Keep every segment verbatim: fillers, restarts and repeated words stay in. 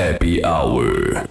Happy Hour. Oh.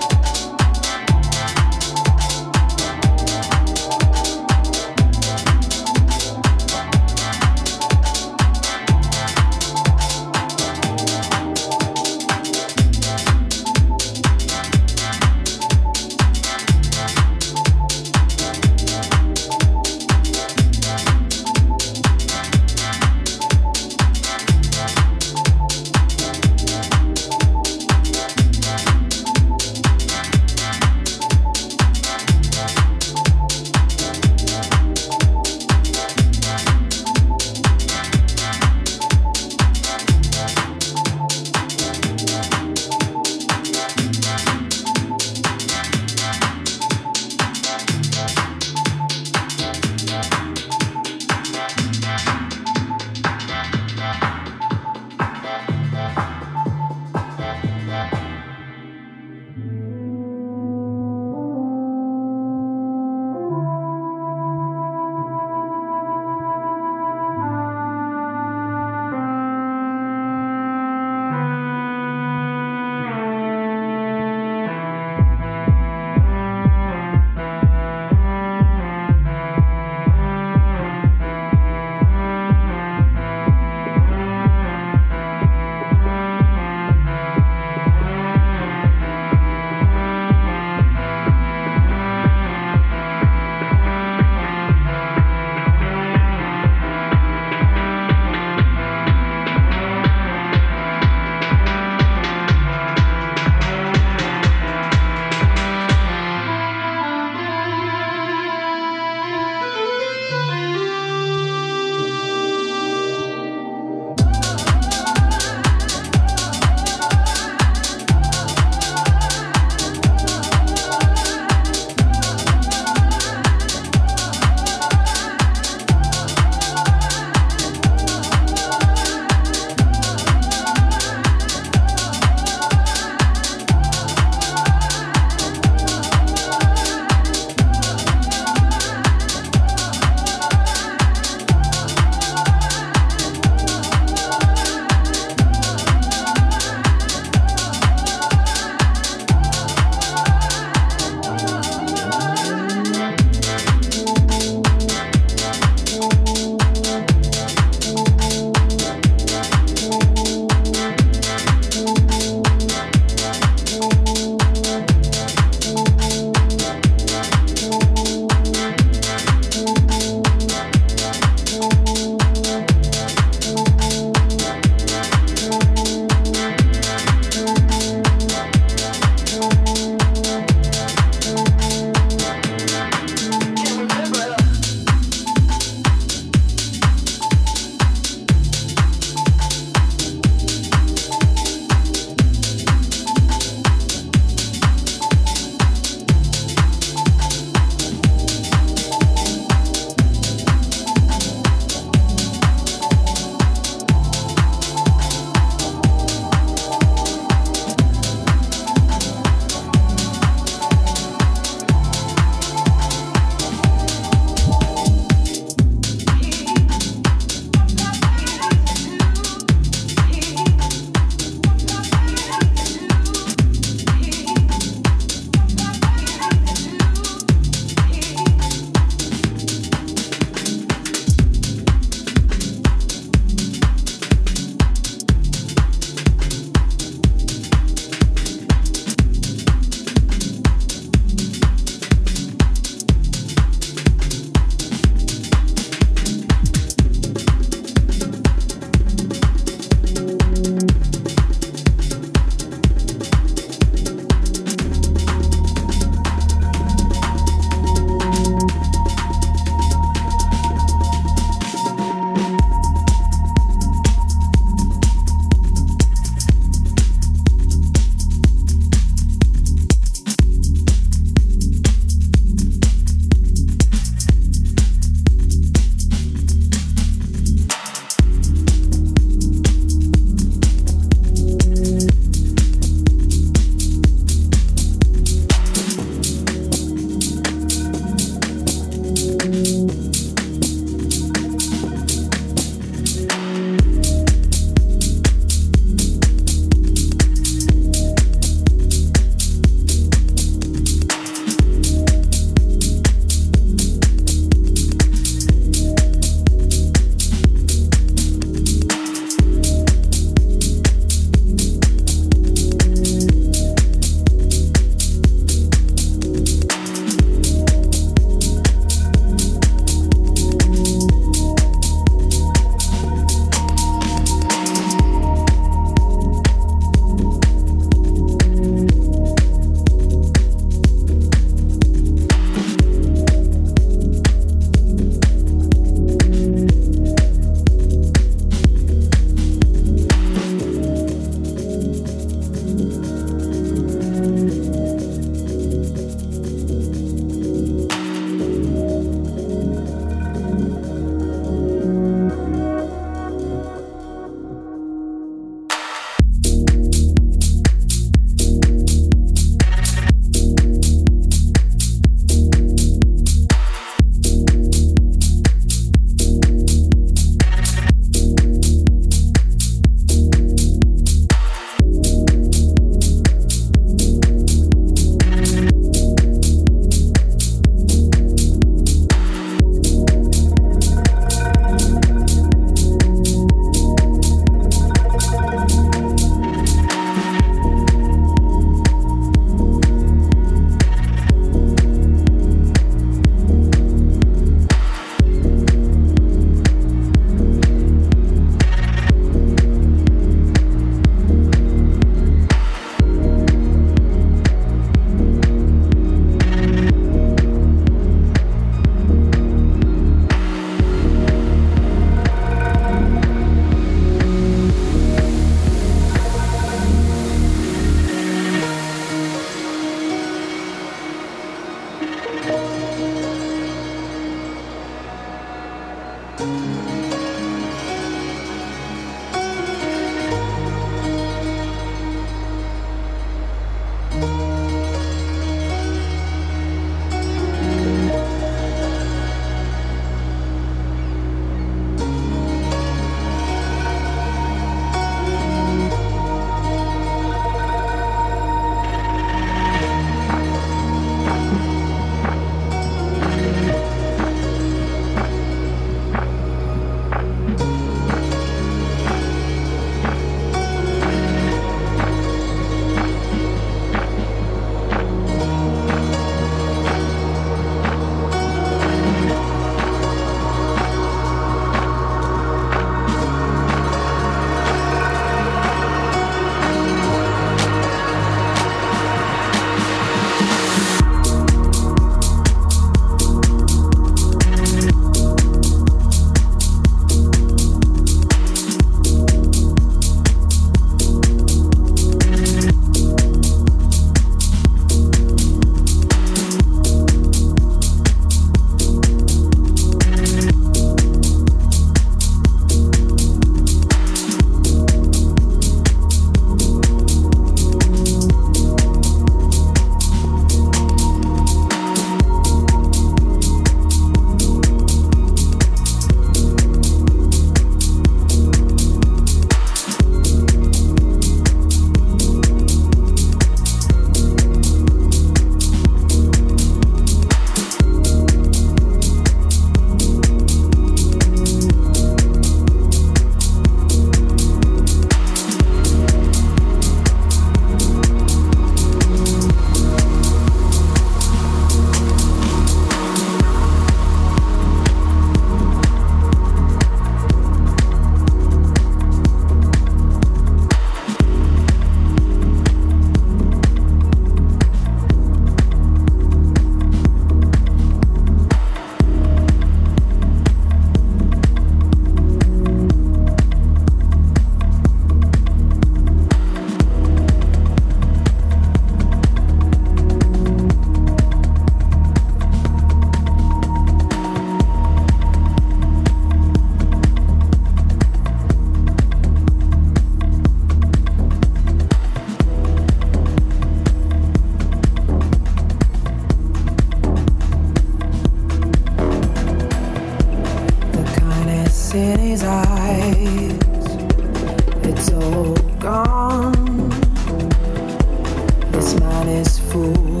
smartest fool,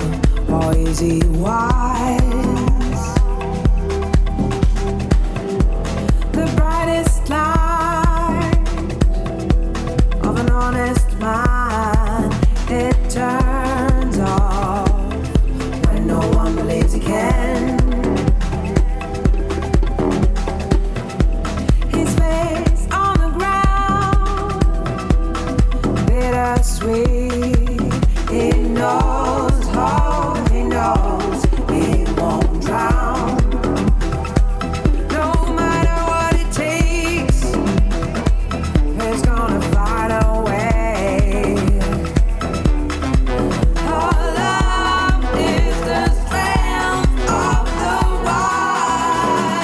or is he wise? The brightest light of an honest mind, it turns off when no one believes he can. His face on the ground, bittersweet. He knows, oh, he knows, he won't drown. No matter what it takes, he's gonna find a way. Oh, love is the strength of the wise.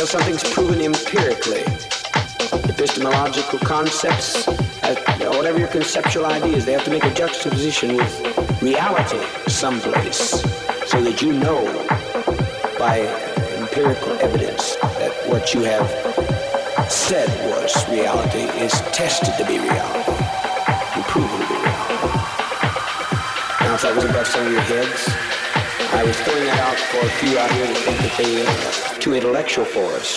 until something's proven empirically. Epistemological concepts, whatever your conceptual ideas, they have to make a juxtaposition with reality someplace so that you know by empirical evidence that what you have said was reality is tested to be reality and proven to be reality. Now, if that was above some of your heads, I was throwing that out for a few out here that think that they are too intellectual for us.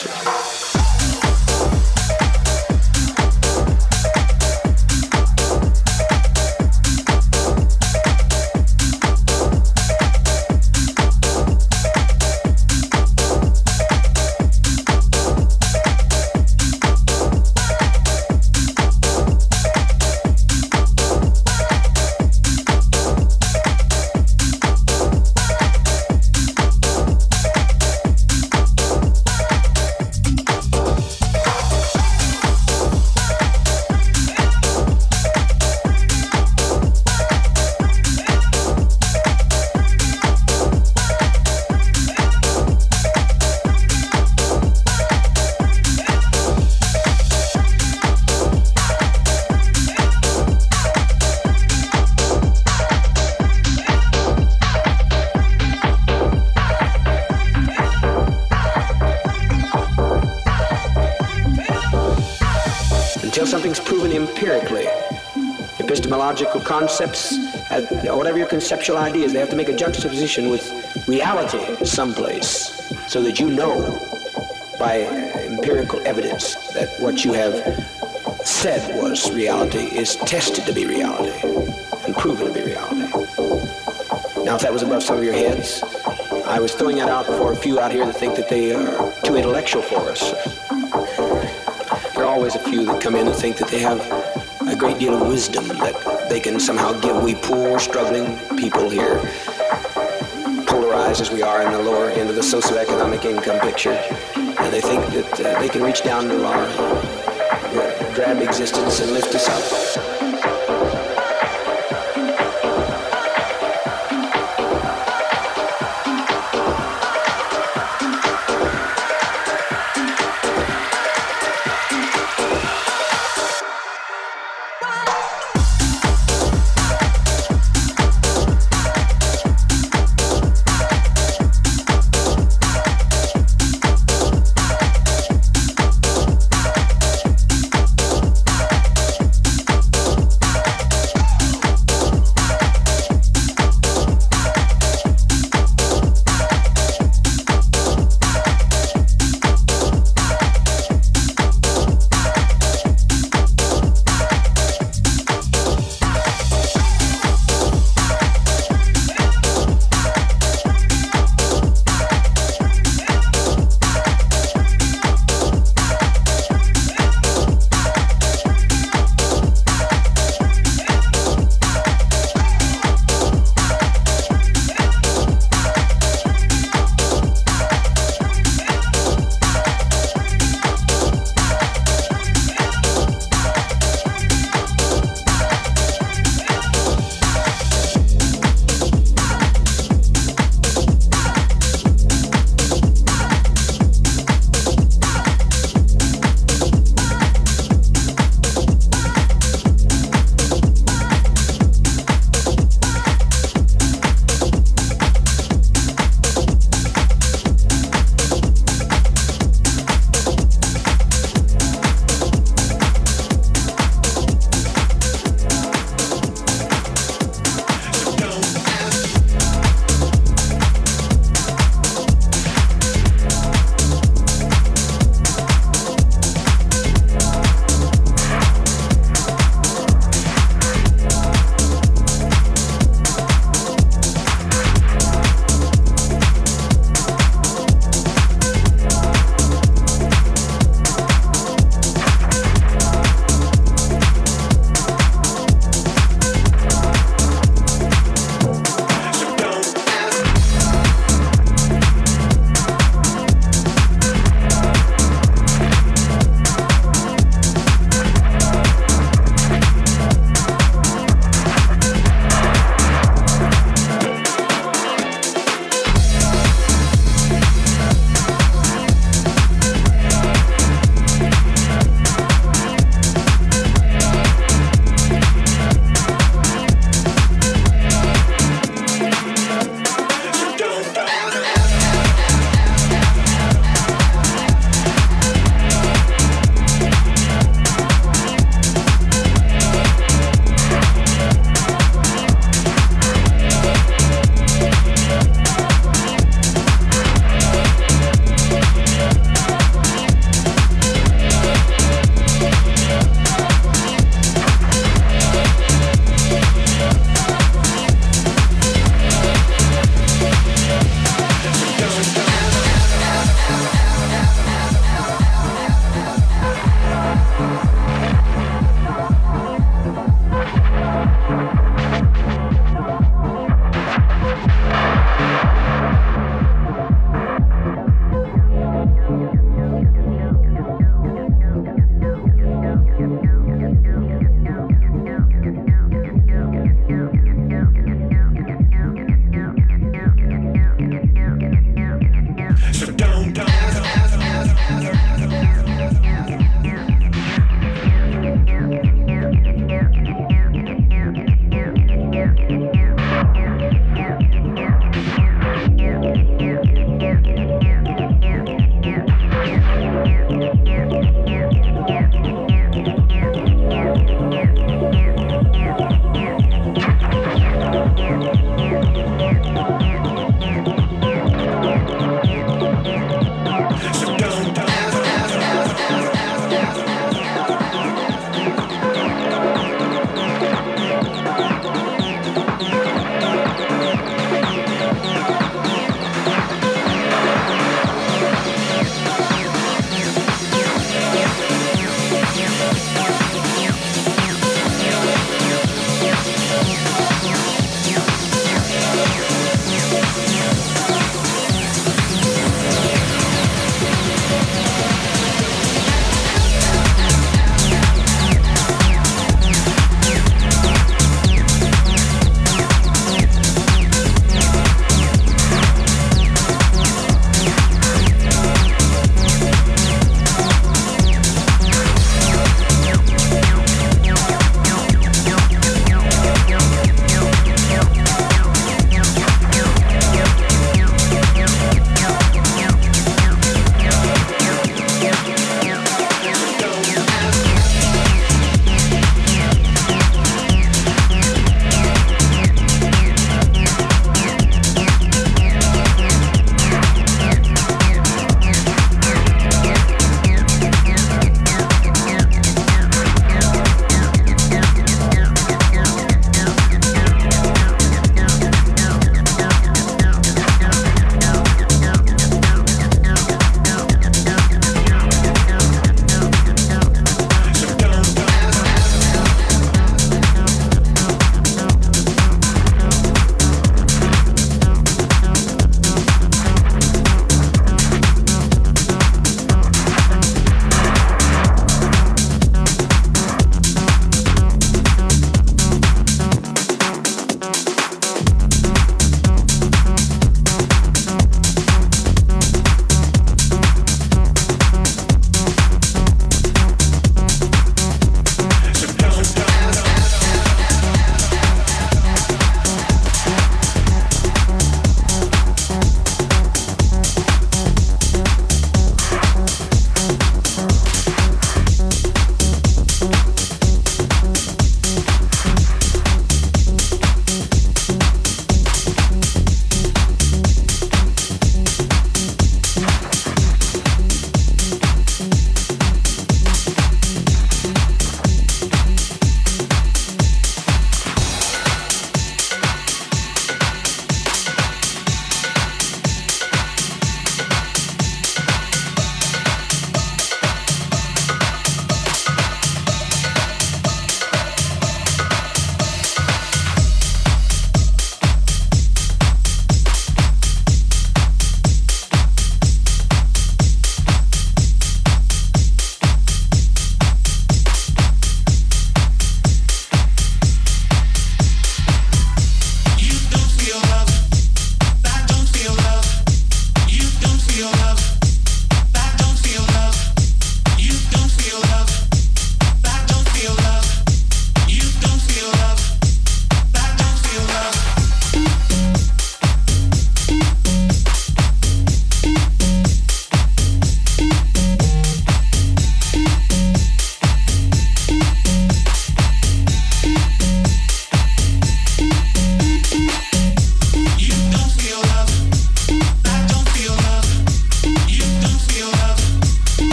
Epistemological concepts, whatever your conceptual ideas, they have to make a juxtaposition with reality someplace so that you know by empirical evidence that what you have said was reality is tested to be reality and proven to be reality. Now, if that was above some of your heads, I was throwing that out for a few out here that think that they are too intellectual for us. There are always a few that come in and think that they have a great deal of wisdom that they can somehow give we poor, struggling people here, polarized as we are in the lower end of the socioeconomic income picture, and they think that uh, they can reach down to our uh, drab existence and lift us up.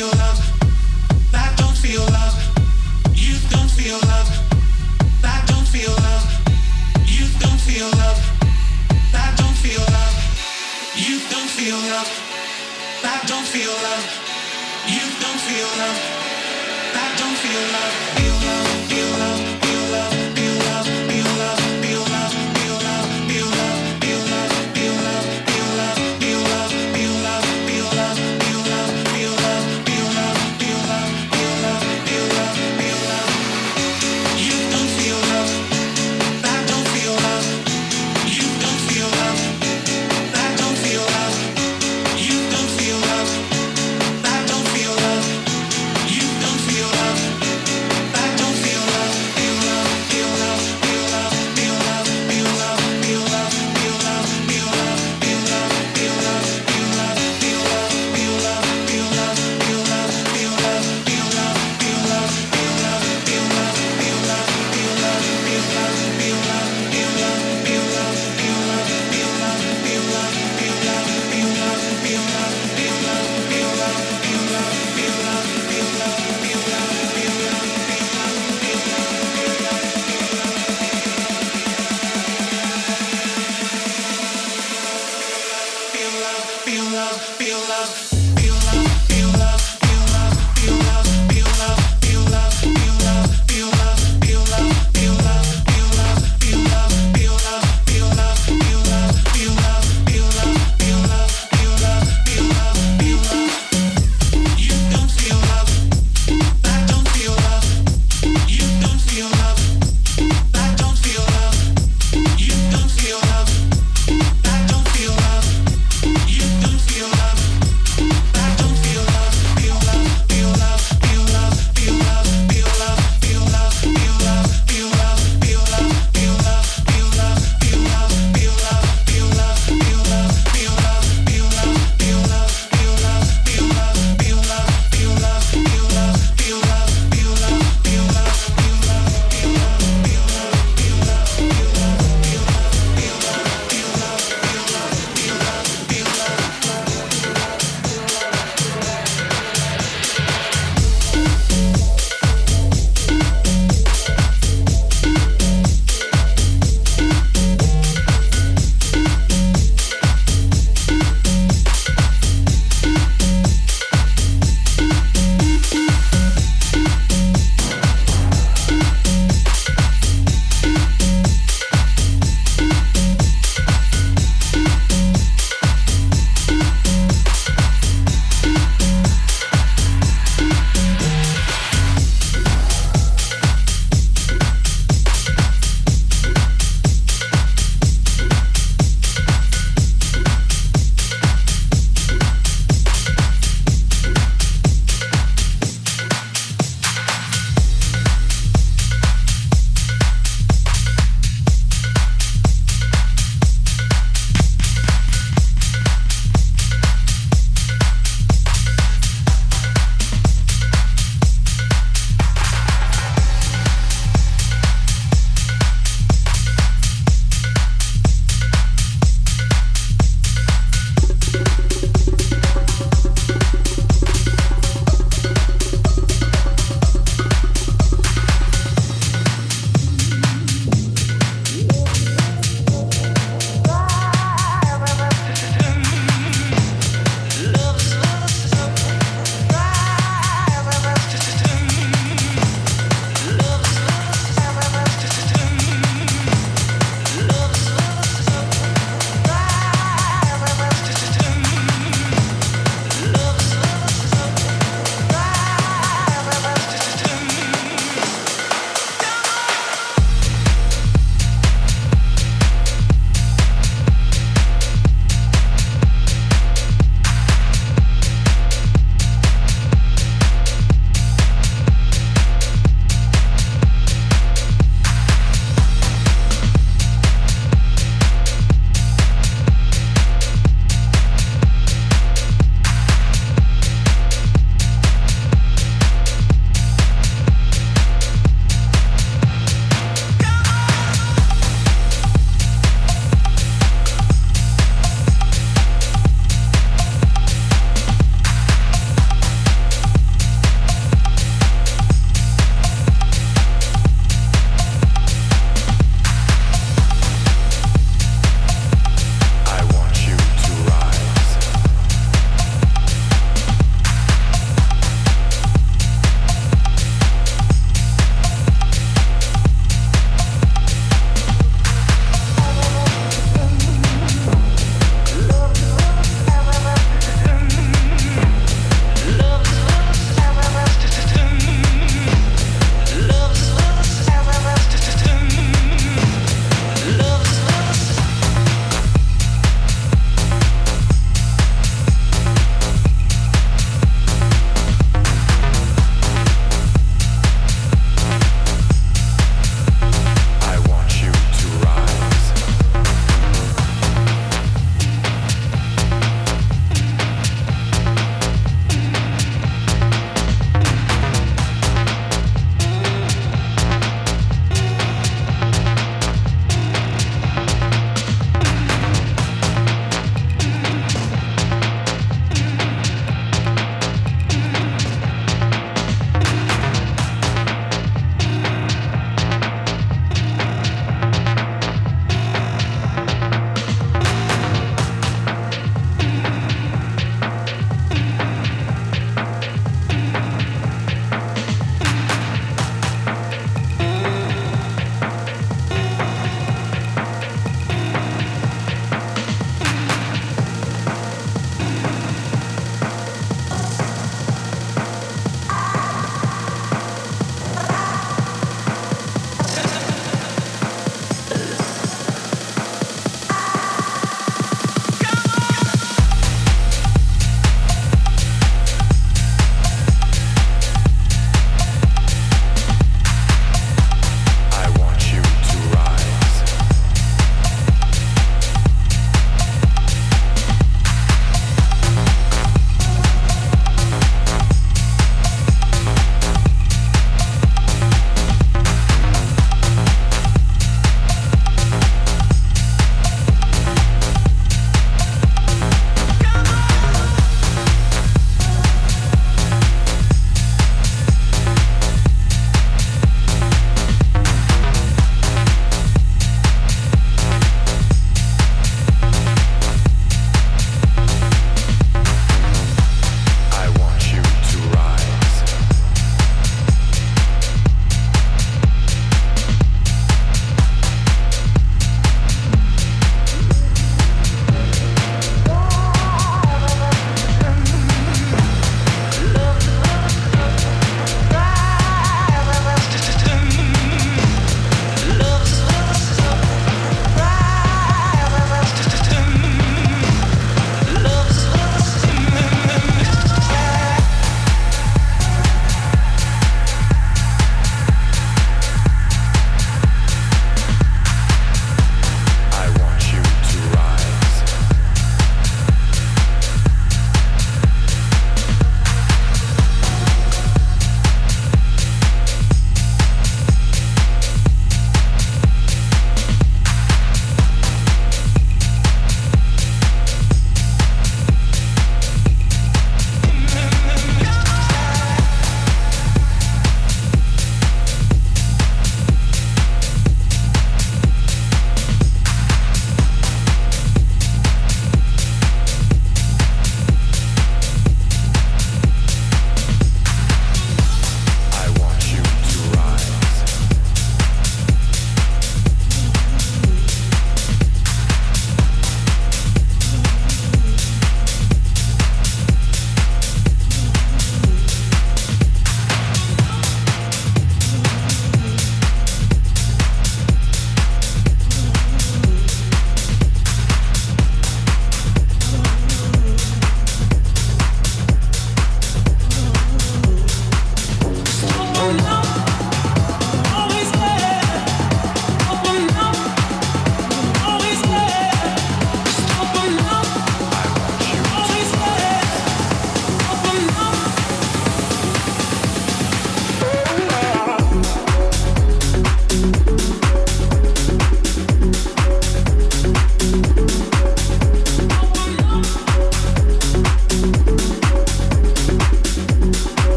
feel love. That don't feel love. You don't feel love. That don't feel love. You don't feel love. That don't feel love. You don't feel love. That don't feel love. You don't feel love. That don't feel love. Feel love. Feel love. Feel love. Feel love. Feel love. Feel love. Feel love. Feel love. Feel love. Feel love. Feel love. Feel love. Feel love. Feel love. Feel love. Feel love. Feel love. Feel love. Feel love. Feel love. Feel love. You don't feel love. That don't feel love. You don't feel love. That don't feel love. You don't feel love. That don't feel love. You don't feel love.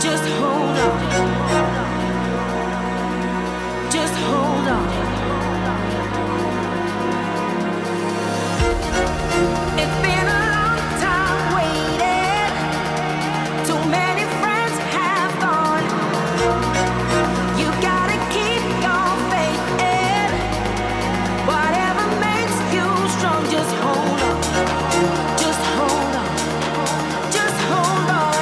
Just hold on. Just hold on. It's been a long time waiting. Too many friends have gone. You gotta keep your faith in whatever makes you strong. Just hold on. Just hold on. Just hold on.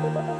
Thank you.